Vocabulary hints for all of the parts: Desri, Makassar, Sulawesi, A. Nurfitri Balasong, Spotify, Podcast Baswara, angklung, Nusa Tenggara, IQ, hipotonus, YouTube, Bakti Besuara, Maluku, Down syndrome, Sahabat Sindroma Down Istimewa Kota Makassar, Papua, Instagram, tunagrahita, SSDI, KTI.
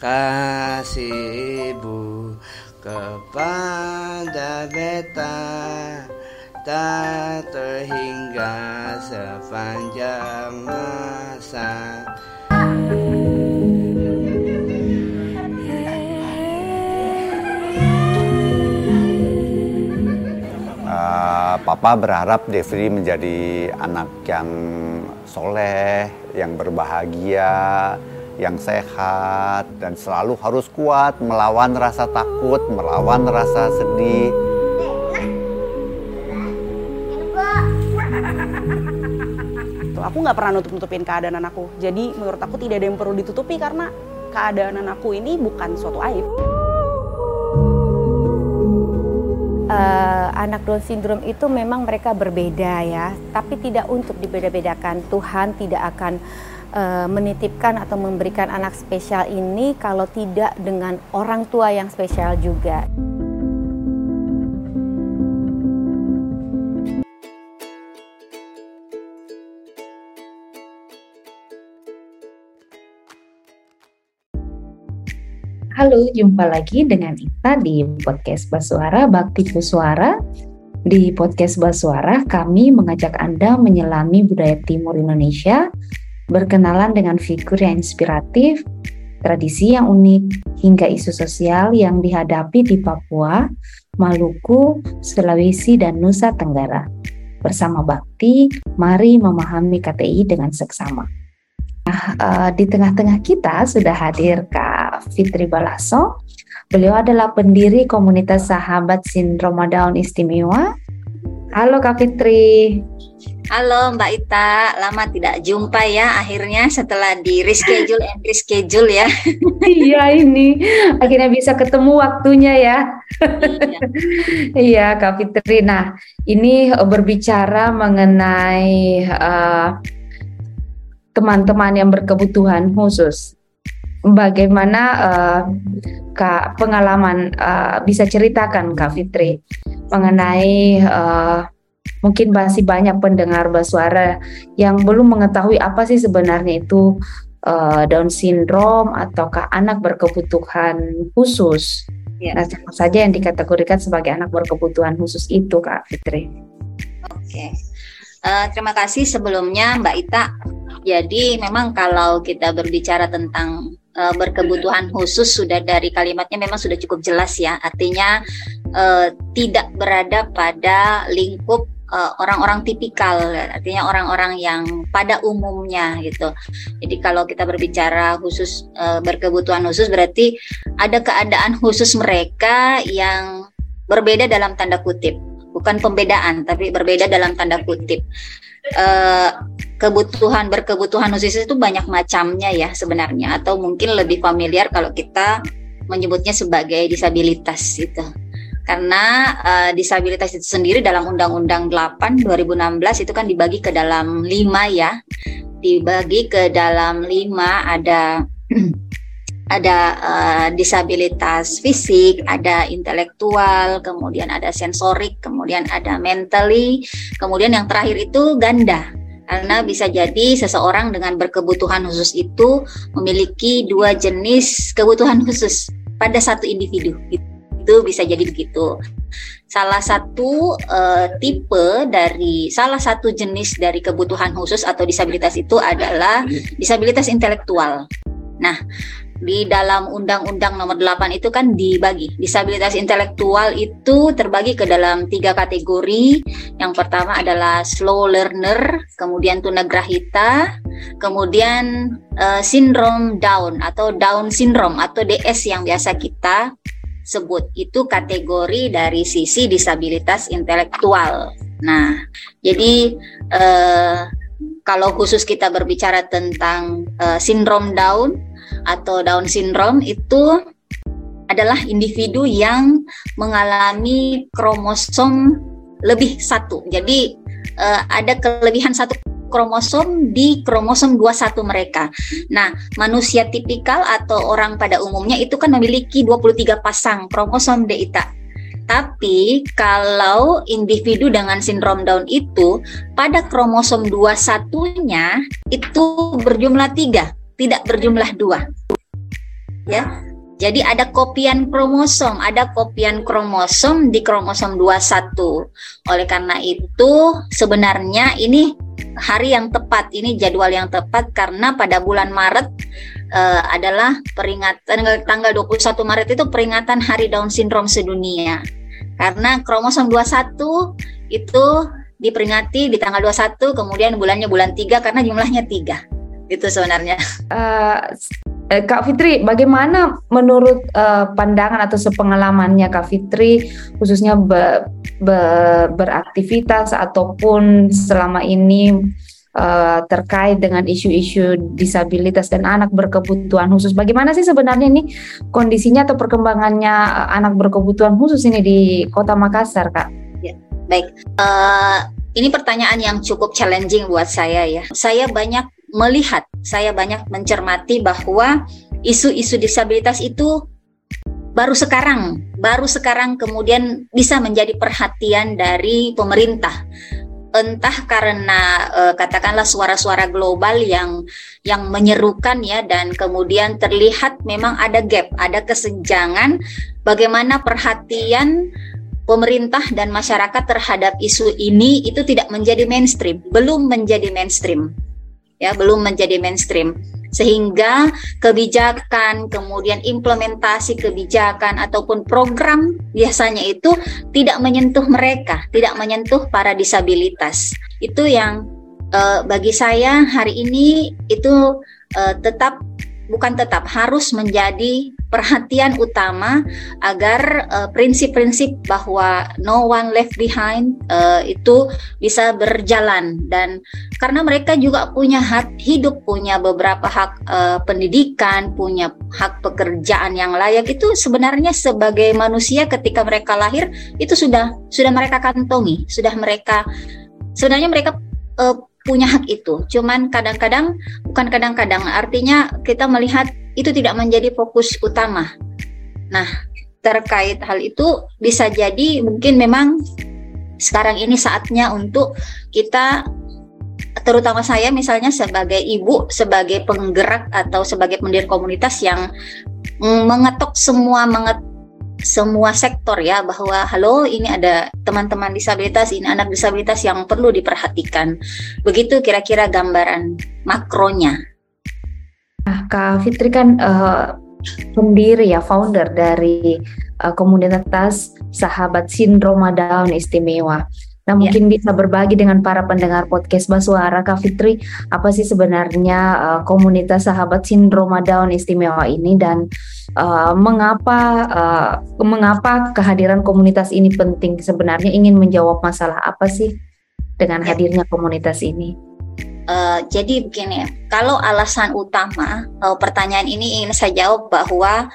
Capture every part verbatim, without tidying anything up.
kasih ibu kepada beta tak terhingga sepanjang masa. Uh, Papa berharap Desri menjadi anak yang soleh, yang berbahagia, yang sehat, dan selalu harus kuat melawan rasa takut, melawan rasa sedih. Aku nggak pernah nutup-nutupin keadaan anakku. Jadi menurut aku tidak ada yang perlu ditutupi karena keadaan anakku ini bukan suatu aib. Uh, anak Down syndrome itu memang mereka berbeda ya, tapi tidak untuk dibeda-bedakan. Tuhan tidak akan menitipkan atau memberikan anak spesial ini kalau tidak dengan orang tua yang spesial juga. Halo, jumpa lagi dengan Ita di Podcast Baswara, Bakti Besuara. Di Podcast Baswara, kami mengajak Anda menyelami budaya Timur Indonesia, berkenalan dengan figur yang inspiratif, tradisi yang unik, hingga isu sosial yang dihadapi di Papua, Maluku, Sulawesi, dan Nusa Tenggara. Bersama Bakti, mari memahami K T I dengan seksama. Nah, uh, di tengah-tengah kita sudah hadir Kak Fitri Balasong. Beliau adalah pendiri komunitas Sahabat Sindroma Down Istimewa. Halo Kak Fitri. Halo Mbak Ita, lama tidak jumpa ya, akhirnya setelah di reschedule and reschedule ya. Iya ini, akhirnya bisa ketemu waktunya ya. Iya Kak Fitri, nah ini berbicara mengenai uh, teman-teman yang berkebutuhan khusus. Bagaimana uh, Kak, pengalaman, uh, bisa ceritakan Kak Fitri mengenai uh, mungkin masih banyak pendengar Baswara yang belum mengetahui apa sih sebenarnya itu uh, Down syndrome ataukah anak berkebutuhan khusus. Ya. Nah, sama saja yang dikategorikan sebagai anak berkebutuhan khusus itu, Kak Fitri. Oke, okay. uh, terima kasih sebelumnya Mbak Ita. Jadi memang kalau kita berbicara tentang uh, berkebutuhan khusus, sudah dari kalimatnya memang sudah cukup jelas ya, artinya uh, tidak berada pada lingkup Uh, orang-orang tipikal, artinya orang-orang yang pada umumnya gitu. Jadi kalau kita berbicara khusus uh, berkebutuhan khusus berarti ada keadaan khusus mereka yang berbeda dalam tanda kutip, bukan pembedaan tapi berbeda dalam tanda kutip. Uh, kebutuhan berkebutuhan khusus itu banyak macamnya ya sebenarnya, atau mungkin lebih familiar kalau kita menyebutnya sebagai disabilitas gitu. Karena uh, disabilitas itu sendiri dalam Undang-Undang delapan dua ribu enam belas itu kan dibagi ke dalam lima ya. Dibagi ke dalam lima ada ada uh, disabilitas fisik, ada intelektual, kemudian ada sensorik, kemudian ada mentally, kemudian yang terakhir itu ganda. Karena bisa jadi seseorang dengan berkebutuhan khusus itu memiliki dua jenis kebutuhan khusus pada satu individu gitu. Itu bisa jadi begitu. Salah satu uh, tipe dari salah satu jenis dari kebutuhan khusus atau disabilitas itu adalah disabilitas intelektual. Nah, di dalam Undang-Undang nomor delapan itu kan dibagi. Disabilitas intelektual itu terbagi ke dalam tiga kategori. Yang pertama adalah slow learner, kemudian tunagrahita, kemudian uh, sindrom Down atau Down syndrome atau D S yang biasa kita sebut, itu kategori dari sisi disabilitas intelektual. Nah, jadi eh, kalau khusus kita berbicara tentang eh, sindrom Down atau Down syndrome itu adalah individu yang mengalami kromosom lebih satu. Jadi eh, ada kelebihan satu kromosom di kromosom dua puluh satu mereka. Nah, manusia tipikal atau orang pada umumnya itu kan memiliki dua puluh tiga pasang kromosom D I T A. Tapi kalau individu dengan sindrom Down itu pada kromosom dua puluh satunya itu berjumlah tiga, tidak berjumlah dua. ya. Jadi ada kopian kromosom, ada kopian kromosom di kromosom dua puluh satu. Oleh karena itu sebenarnya ini hari yang tepat, ini jadwal yang tepat karena pada bulan Maret uh, adalah peringatan tanggal dua puluh satu Maret itu peringatan Hari Down Syndrome sedunia. Karena kromosom dua puluh satu itu diperingati di tanggal dua puluh satu, kemudian bulannya bulan tiga karena jumlahnya tiga. Itu sebenarnya. Uh... Kak Fitri, bagaimana menurut uh, pandangan atau sepengalamannya Kak Fitri khususnya be, be, beraktivitas ataupun selama ini uh, terkait dengan isu-isu disabilitas dan anak berkebutuhan khusus. Bagaimana sih sebenarnya ini kondisinya atau perkembangannya anak berkebutuhan khusus ini di Kota Makassar, Kak? Ya, baik, uh, ini pertanyaan yang cukup challenging buat saya ya. Saya banyak melihat, saya banyak mencermati bahwa isu-isu disabilitas itu baru sekarang, baru sekarang kemudian bisa menjadi perhatian dari pemerintah. Entah karena e, katakanlah suara-suara global yang yang menyerukan ya, dan kemudian terlihat memang ada gap, ada kesenjangan bagaimana perhatian pemerintah dan masyarakat terhadap isu ini itu tidak menjadi mainstream, belum menjadi mainstream. Ya, belum menjadi mainstream, sehingga kebijakan, kemudian implementasi kebijakan ataupun program biasanya itu tidak menyentuh mereka, tidak menyentuh para disabilitas. Itu yang eh, bagi saya hari ini itu eh, tetap, bukan tetap, harus menjadi perhatian utama agar eh, prinsip-prinsip bahwa no one left behind eh, itu bisa berjalan. Dan karena mereka juga punya hak hidup, punya beberapa hak eh, pendidikan, punya hak pekerjaan yang layak, itu sebenarnya sebagai manusia ketika mereka lahir itu sudah sudah mereka kantongi, sudah mereka sebenarnya mereka eh, punya hak itu. Cuman kadang-kadang, bukan kadang-kadang, artinya kita melihat itu tidak menjadi fokus utama. Nah, terkait hal itu bisa jadi mungkin memang sekarang ini saatnya untuk kita, terutama saya misalnya sebagai ibu, sebagai penggerak atau sebagai pendiri komunitas yang mengetok semua mengetok semua sektor ya, bahwa halo, ini ada teman-teman disabilitas, ini anak disabilitas yang perlu diperhatikan. Begitu kira-kira gambaran makronya. Nah, Kak Fitri kan uh, pendiri ya, founder dari uh, komunitas Sahabat Sindroma Down Istimewa. Nah, mungkin ya, bisa berbagi dengan para pendengar podcast Baswara, Kak Fitri, apa sih sebenarnya uh, komunitas Sahabat Sindroma Down Istimewa ini, dan Uh, mengapa uh, mengapa kehadiran komunitas ini penting? Sebenarnya ingin menjawab masalah apa sih dengan hadirnya komunitas ini? Uh, jadi begini, kalau alasan utama, kalau pertanyaan ini ingin saya jawab bahwa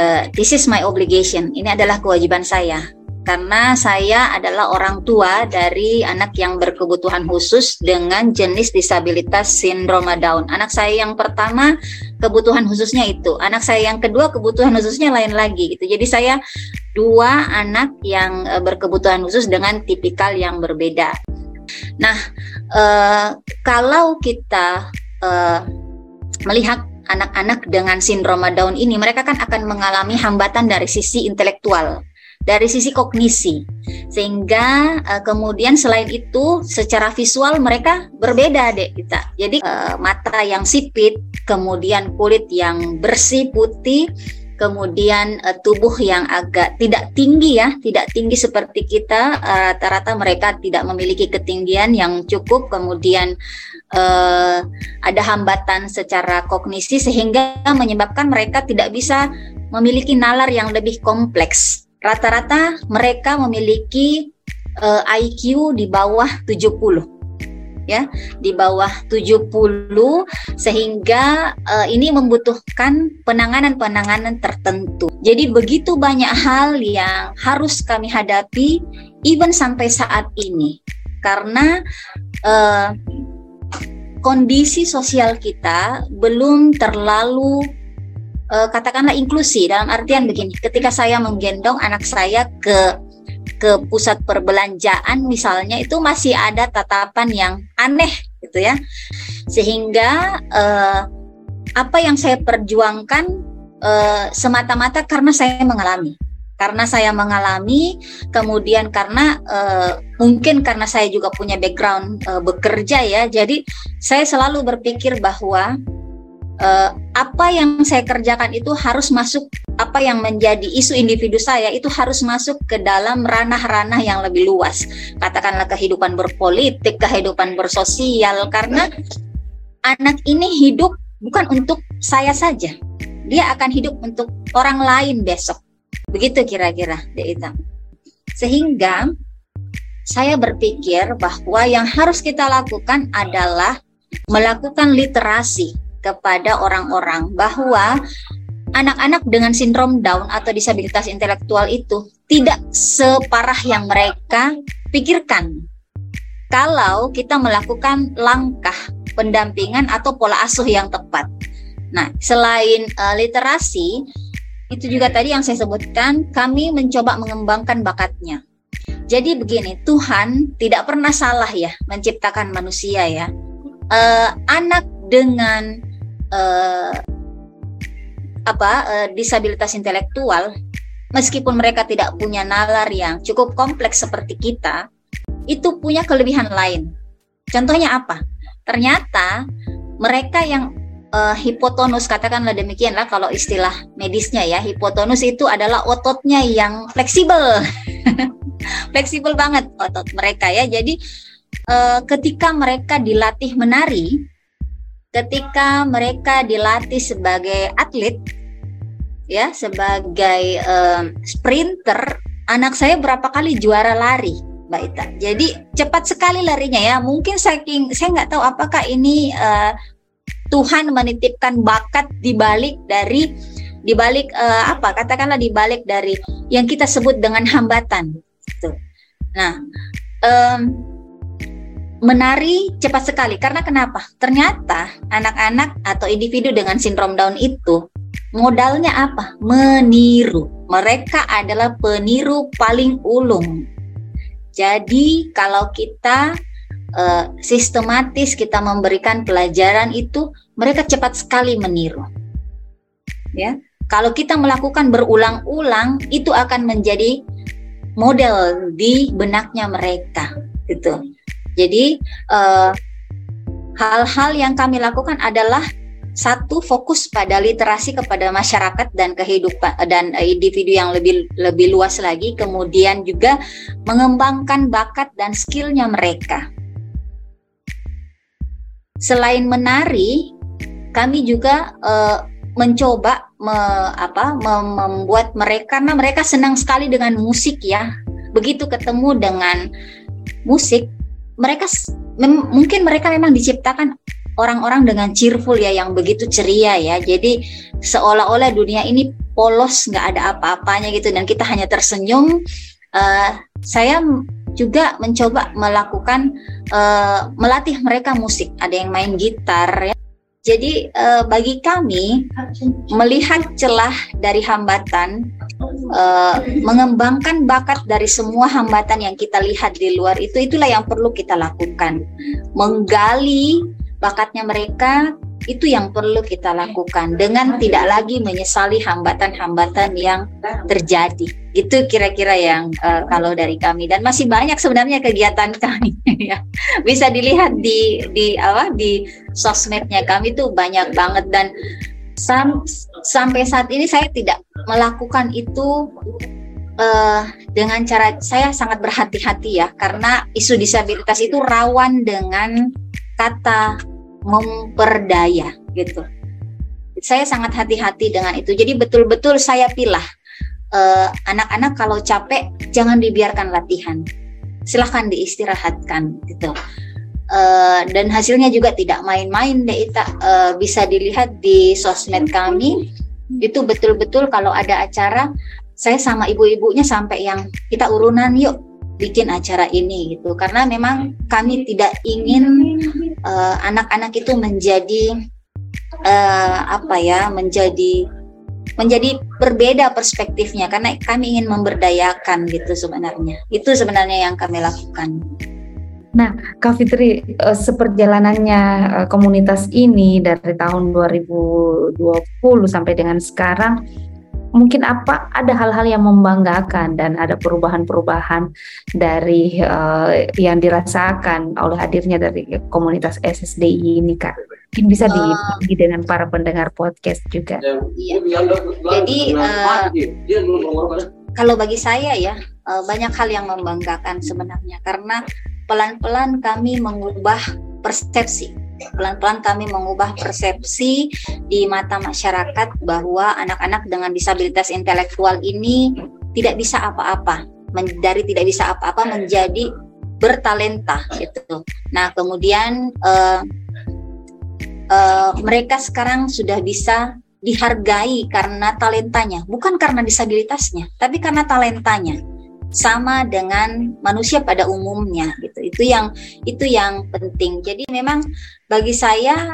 uh, this is my obligation, ini adalah kewajiban saya. Karena saya adalah orang tua dari anak yang berkebutuhan khusus dengan jenis disabilitas sindroma Down. Anak saya yang pertama kebutuhan khususnya itu, anak saya yang kedua kebutuhan khususnya lain lagi gitu. Jadi saya dua anak yang berkebutuhan khusus dengan tipikal yang berbeda. Nah, eh, kalau kita eh, melihat anak-anak dengan sindroma Down ini, mereka kan akan mengalami hambatan dari sisi intelektual, dari sisi kognisi, sehingga uh, kemudian selain itu secara visual mereka berbeda deh kita. Jadi uh, mata yang sipit, kemudian kulit yang bersih putih, kemudian uh, tubuh yang agak tidak tinggi ya, tidak tinggi seperti kita. Uh, rata-rata mereka tidak memiliki ketinggian yang cukup, kemudian uh, ada hambatan secara kognisi sehingga menyebabkan mereka tidak bisa memiliki nalar yang lebih kompleks. Rata-rata mereka memiliki uh, I Q di bawah tujuh puluh, ya, di bawah tujuh puluh, sehingga uh, ini membutuhkan penanganan-penanganan tertentu. Jadi begitu banyak hal yang harus kami hadapi, even sampai saat ini, karena uh, kondisi sosial kita belum terlalu, katakanlah, inklusi. Dalam artian begini, ketika saya menggendong anak saya ke ke pusat perbelanjaan misalnya, itu masih ada tatapan yang aneh gitu ya, sehingga eh, apa yang saya perjuangkan uh, semata-mata karena saya mengalami. Karena saya mengalami, kemudian karena uh, mungkin karena saya juga punya background uh, bekerja ya, jadi saya selalu berpikir bahwa uh, apa yang saya kerjakan itu harus masuk, apa yang menjadi isu individu saya itu harus masuk ke dalam ranah-ranah yang lebih luas. Katakanlah kehidupan berpolitik, kehidupan bersosial, karena anak ini hidup bukan untuk saya saja, dia akan hidup untuk orang lain besok. Begitu kira-kira, Deitam. Sehingga saya berpikir bahwa yang harus kita lakukan adalah melakukan literasi kepada orang-orang bahwa anak-anak dengan sindrom Down atau disabilitas intelektual itu tidak separah yang mereka pikirkan kalau kita melakukan langkah pendampingan atau pola asuh yang tepat. Nah, selain uh, literasi, itu juga tadi yang saya sebutkan, kami mencoba mengembangkan bakatnya. Jadi begini, Tuhan tidak pernah salah ya menciptakan manusia ya. E, anak dengan e, apa e, disabilitas intelektual, meskipun mereka tidak punya nalar yang cukup kompleks seperti kita, itu punya kelebihan lain. Contohnya apa? Ternyata mereka yang Uh, hipotonus, katakanlah demikianlah kalau istilah medisnya ya, hipotonus itu adalah ototnya yang fleksibel fleksibel banget otot mereka ya. Jadi uh, ketika mereka dilatih menari, ketika mereka dilatih sebagai atlet ya, sebagai um, sprinter, anak saya berapa kali juara lari, Mbak Ita. Jadi cepat sekali larinya ya, mungkin saking, saya nggak tahu apakah ini uh, Tuhan menitipkan bakat di balik dari di balik uh, apa katakanlah di balik dari yang kita sebut dengan hambatan. Tuh. Nah, um, menari cepat sekali karena kenapa? Ternyata anak-anak atau individu dengan sindrom Down itu modalnya apa? Meniru. Mereka adalah peniru paling ulung. Jadi kalau kita Uh, sistematis kita memberikan pelajaran itu, mereka cepat sekali meniru ya. Kalau kita melakukan berulang-ulang, itu akan menjadi model di benaknya mereka gitu. Jadi uh, hal-hal yang kami lakukan adalah satu, fokus pada literasi kepada masyarakat dan kehidupan dan individu yang lebih lebih luas lagi, kemudian juga mengembangkan bakat dan skillnya mereka. Selain menari, kami juga uh, mencoba me, apa, mem- membuat mereka, karena mereka senang sekali dengan musik ya. Begitu ketemu dengan musik, mereka mem- mungkin mereka memang diciptakan orang-orang dengan cheerful ya, yang begitu ceria ya. Jadi seolah-olah dunia ini polos, nggak ada apa-apanya gitu, dan kita hanya tersenyum. Uh, saya juga mencoba melakukan uh, melatih mereka musik, ada yang main gitar ya. Jadi uh, bagi kami melihat celah dari hambatan, uh, mengembangkan bakat dari semua hambatan yang kita lihat di luar itu, itulah yang perlu kita lakukan. Menggali bakatnya mereka, itu yang perlu kita lakukan dengan tidak lagi menyesali hambatan-hambatan yang terjadi. Itu kira-kira yang uh, kalau dari kami, dan masih banyak sebenarnya kegiatan kami ya. Bisa dilihat di di apa di sosmednya kami tuh banyak banget, dan sam, sampai saat ini saya tidak melakukan itu uh, dengan cara, saya sangat berhati-hati ya, karena isu disabilitas itu rawan dengan kata memperdaya gitu. Saya sangat hati-hati dengan itu. Jadi betul-betul saya pilah, eh, anak-anak kalau capek jangan dibiarkan latihan, silahkan diistirahatkan gitu. Eh, dan hasilnya juga tidak main-main deh Ita. Eh, bisa dilihat di sosmed kami itu, betul-betul kalau ada acara saya sama ibu-ibunya sampai yang kita urunan, yuk bikin acara ini gitu, karena memang kami tidak ingin uh, anak-anak itu menjadi uh, apa ya menjadi menjadi berbeda perspektifnya, karena kami ingin memberdayakan gitu sebenarnya. Itu sebenarnya yang kami lakukan. Nah, Kak Fitri, seperjalanannya komunitas ini dari tahun dua ribu dua puluh sampai dengan sekarang, mungkin apa ada hal-hal yang membanggakan dan ada perubahan-perubahan dari uh, yang dirasakan oleh hadirnya dari komunitas S S D I ini, Kak? Mungkin bisa dibagi uh, dengan para pendengar podcast juga. Iya. Jadi uh, kalau bagi saya ya uh, banyak hal yang membanggakan sebenarnya, karena pelan-pelan kami mengubah persepsi. Pelan-pelan kami mengubah persepsi di mata masyarakat bahwa anak-anak dengan disabilitas intelektual ini tidak bisa apa-apa, dari tidak bisa apa-apa menjadi bertalenta gitu. Nah, kemudian uh, uh, mereka sekarang sudah bisa dihargai karena talentanya, bukan karena disabilitasnya, tapi karena talentanya. Sama dengan manusia pada umumnya gitu. Itu yang itu yang penting. Jadi memang bagi saya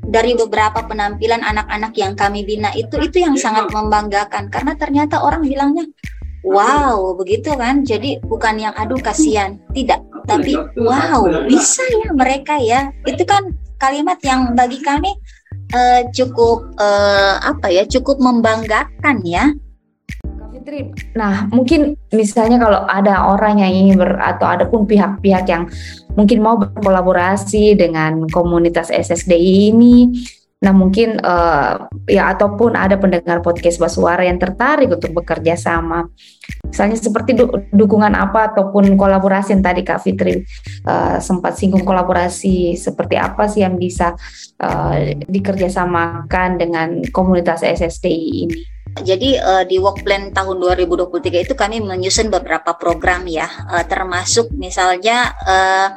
dari beberapa penampilan anak-anak yang kami bina itu itu yang sangat membanggakan, karena ternyata orang bilangnya wow, begitu kan. Jadi bukan yang aduh kasihan, tidak, tapi wow, bisa ya mereka ya. Itu kan kalimat yang bagi kami eh, cukup eh, apa ya? cukup membanggakan ya. Nah, mungkin misalnya kalau ada orang yang ingin ber, atau ada pun pihak-pihak yang mungkin mau berkolaborasi dengan komunitas S S D I ini, nah mungkin uh, ya ataupun ada pendengar podcast Baswara yang tertarik untuk bekerja sama, misalnya seperti du, dukungan apa ataupun kolaborasi yang tadi Kak Fitri uh, sempat singgung, kolaborasi seperti apa sih yang bisa uh, dikerjasamakan dengan komunitas S S D I ini? Jadi uh, di work plan tahun dua ribu dua puluh tiga itu kami menyusun beberapa program ya, uh, termasuk misalnya uh,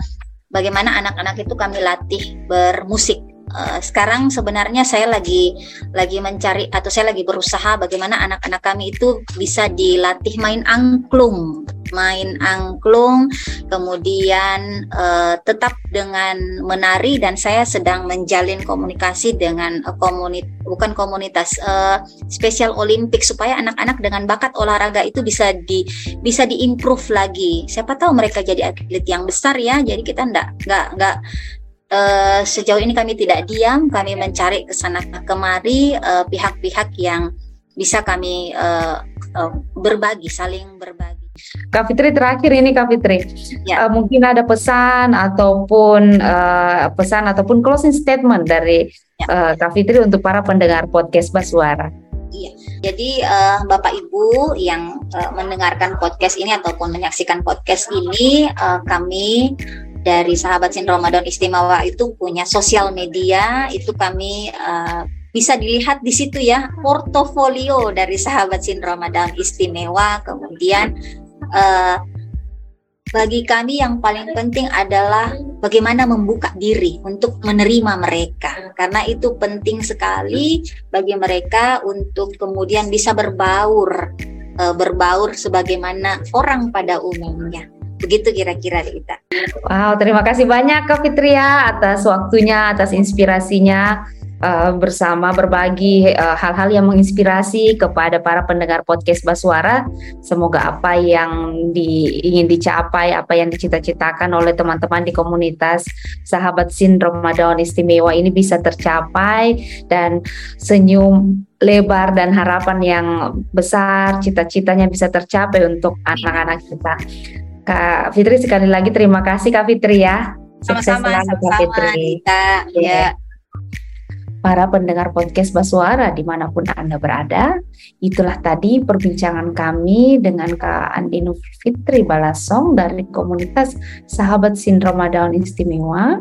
bagaimana anak-anak itu kami latih bermusik. Uh, sekarang sebenarnya saya lagi lagi mencari atau saya lagi berusaha bagaimana anak-anak kami itu bisa dilatih main angklung, main angklung, kemudian uh, tetap dengan menari, dan saya sedang menjalin komunikasi dengan uh, komunit bukan komunitas uh, Special Olympic supaya anak-anak dengan bakat olahraga itu bisa di bisa diimprove lagi. Siapa tahu mereka jadi atlet yang besar ya. Jadi kita nggak nggak nggak uh, sejauh ini kami tidak diam, kami mencari kesana kemari uh, pihak-pihak yang bisa kami uh, uh, berbagi, saling berbagi. Kak Fitri, terakhir ini Kak Fitri, ya. uh, mungkin ada pesan ataupun uh, pesan ataupun closing statement dari ya. uh, Kak Fitri untuk para pendengar podcast Baswara. Iya. Jadi uh, Bapak Ibu yang uh, mendengarkan podcast ini ataupun menyaksikan podcast ini, uh, kami dari Sahabat Sindroma Down Istimewa itu punya sosial media, itu kami uh, bisa dilihat di situ ya, portofolio dari Sahabat Sindroma Down Istimewa. Kemudian eh, bagi kami yang paling penting adalah bagaimana membuka diri untuk menerima mereka, karena itu penting sekali bagi mereka untuk kemudian bisa berbaur eh, berbaur sebagaimana orang pada umumnya. Begitu kira-kira kita. Wow, terima kasih banyak Kak Fitria atas waktunya, atas inspirasinya. Uh, bersama berbagi uh, hal-hal yang menginspirasi kepada para pendengar podcast Baswara. Semoga apa yang di, ingin dicapai, apa yang dicita-citakan oleh teman-teman di komunitas Sahabat Sindroma Down Istimewa ini bisa tercapai, dan senyum lebar dan harapan yang besar, cita-citanya bisa tercapai untuk anak-anak kita. Kak Fitri, sekali lagi terima kasih Kak Fitri ya. Sama-sama, selalu, sama-sama Kak Fitri. Kita, ya. ya. Para pendengar podcast Baswara dimanapun Anda berada, itulah tadi perbincangan kami dengan Kak A. Nurfitri Balasong dari komunitas Sahabat Sindroma Down Istimewa.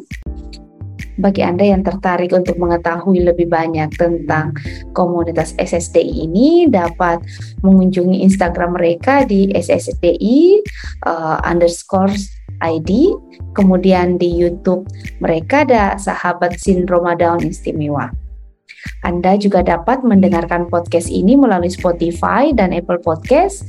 Bagi Anda yang tertarik untuk mengetahui lebih banyak tentang komunitas S S D I ini, dapat mengunjungi Instagram mereka di S S D I uh, underscore I D, kemudian di YouTube mereka ada Sahabat Sindroma Down Istimewa. Anda juga dapat mendengarkan podcast ini melalui Spotify dan Apple Podcast.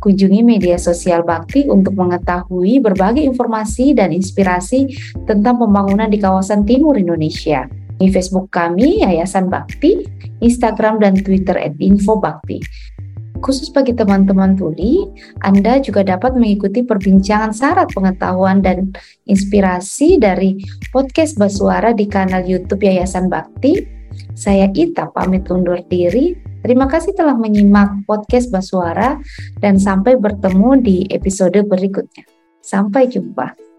Kunjungi media sosial Bakti untuk mengetahui berbagai informasi dan inspirasi tentang pembangunan di kawasan timur Indonesia. Di Facebook kami Yayasan Bakti, Instagram dan Twitter at info bakti. Khusus bagi teman-teman tuli, Anda juga dapat mengikuti perbincangan syarat pengetahuan dan inspirasi dari Podcast Baswara di kanal YouTube Yayasan Bakti. Saya Ita pamit undur diri. Terima kasih telah menyimak Podcast Baswara dan sampai bertemu di episode berikutnya. Sampai jumpa.